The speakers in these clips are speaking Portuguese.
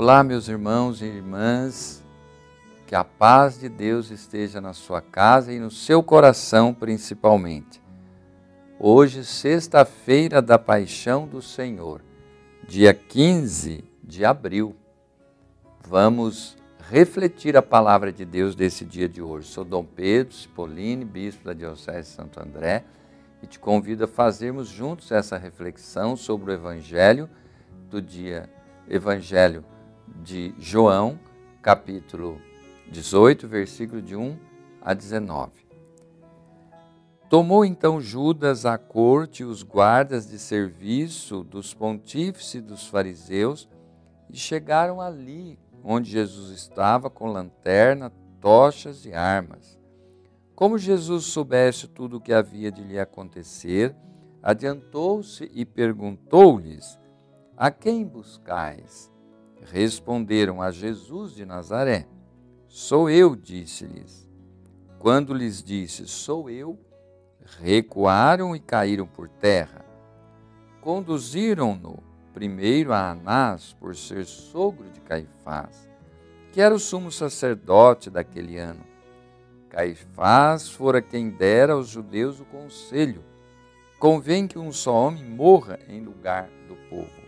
Olá, meus irmãos e irmãs, que a paz de Deus esteja na sua casa e no seu coração principalmente. Hoje, sexta-feira da Paixão do Senhor, dia 15 de abril, vamos refletir a palavra de Deus desse dia de hoje. Sou Dom Pedro Cipolini, bispo da Diocese de Santo André, e te convido a fazermos juntos essa reflexão sobre o Evangelho do dia, Evangelho de João, capítulo 18, versículo de 1 a 19. Tomou então Judas a corte e os guardas de serviço dos pontífices e dos fariseus, e chegaram ali onde Jesus estava com lanterna, tochas e armas. Como Jesus soubesse tudo o que havia de lhe acontecer, adiantou-se e perguntou-lhes: a quem buscais? Responderam: a Jesus de Nazaré. Sou eu, disse-lhes. Quando lhes disse: sou eu, recuaram e caíram por terra. Conduziram-no primeiro a Anás, por ser sogro de Caifás, que era o sumo sacerdote daquele ano. Caifás fora quem dera aos judeus o conselho: convém que um só homem morra em lugar do povo.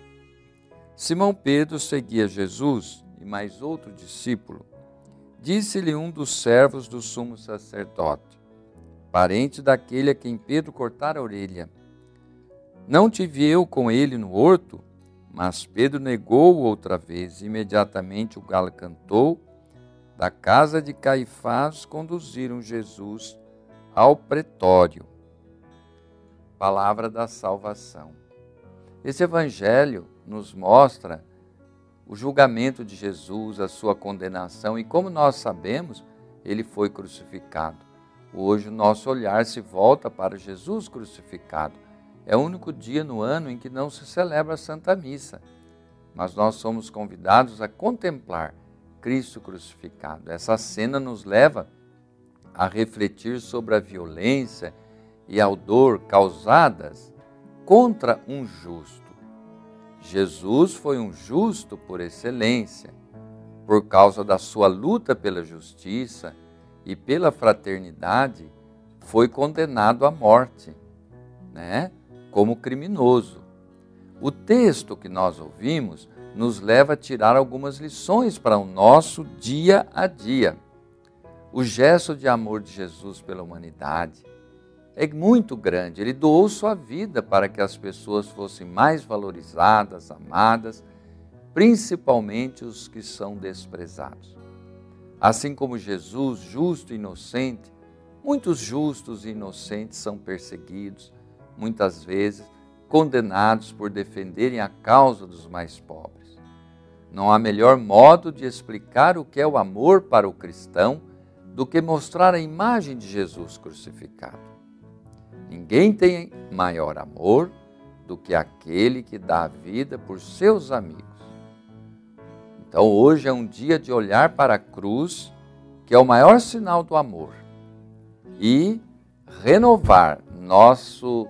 Simão Pedro seguia Jesus e mais outro discípulo. Disse-lhe um dos servos do sumo sacerdote, parente daquele a quem Pedro cortara a orelha: não te vi eu com ele no horto? Mas Pedro negou outra vez. Imediatamente o galo cantou. Da casa de Caifás conduziram Jesus ao pretório. Palavra da salvação. Esse evangelho nos mostra o julgamento de Jesus, a sua condenação, e como nós sabemos, ele foi crucificado. Hoje o nosso olhar se volta para Jesus crucificado. É o único dia no ano em que não se celebra a Santa Missa, mas nós somos convidados a contemplar Cristo crucificado. Essa cena nos leva a refletir sobre a violência e a dor causadas contra um justo. Jesus foi um justo por excelência, por causa da sua luta pela justiça e pela fraternidade, foi condenado à morte, né, como criminoso. O texto que nós ouvimos nos leva a tirar algumas lições para o nosso dia a dia. O gesto de amor de Jesus pela humanidade é muito grande. Ele doou sua vida para que as pessoas fossem mais valorizadas, amadas, principalmente os que são desprezados. Assim como Jesus, justo e inocente, muitos justos e inocentes são perseguidos, muitas vezes condenados por defenderem a causa dos mais pobres. Não há melhor modo de explicar o que é o amor para o cristão do que mostrar a imagem de Jesus crucificado. Ninguém tem maior amor do que aquele que dá a vida por seus amigos. Então hoje é um dia de olhar para a cruz, que é o maior sinal do amor, e renovar nosso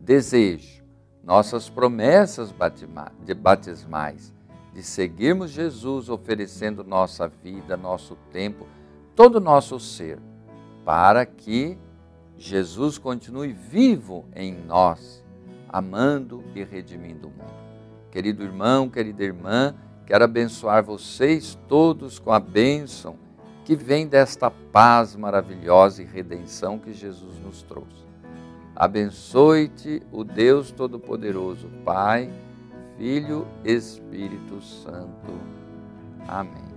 desejo, nossas promessas batismais, de seguirmos Jesus oferecendo nossa vida, nosso tempo, todo o nosso ser, para que Jesus continue vivo em nós, amando e redimindo o mundo. Querido irmão, querida irmã, quero abençoar vocês todos com a bênção que vem desta paz maravilhosa e redenção que Jesus nos trouxe. Abençoe-te o Deus Todo-Poderoso, Pai, Filho, Espírito Santo. Amém.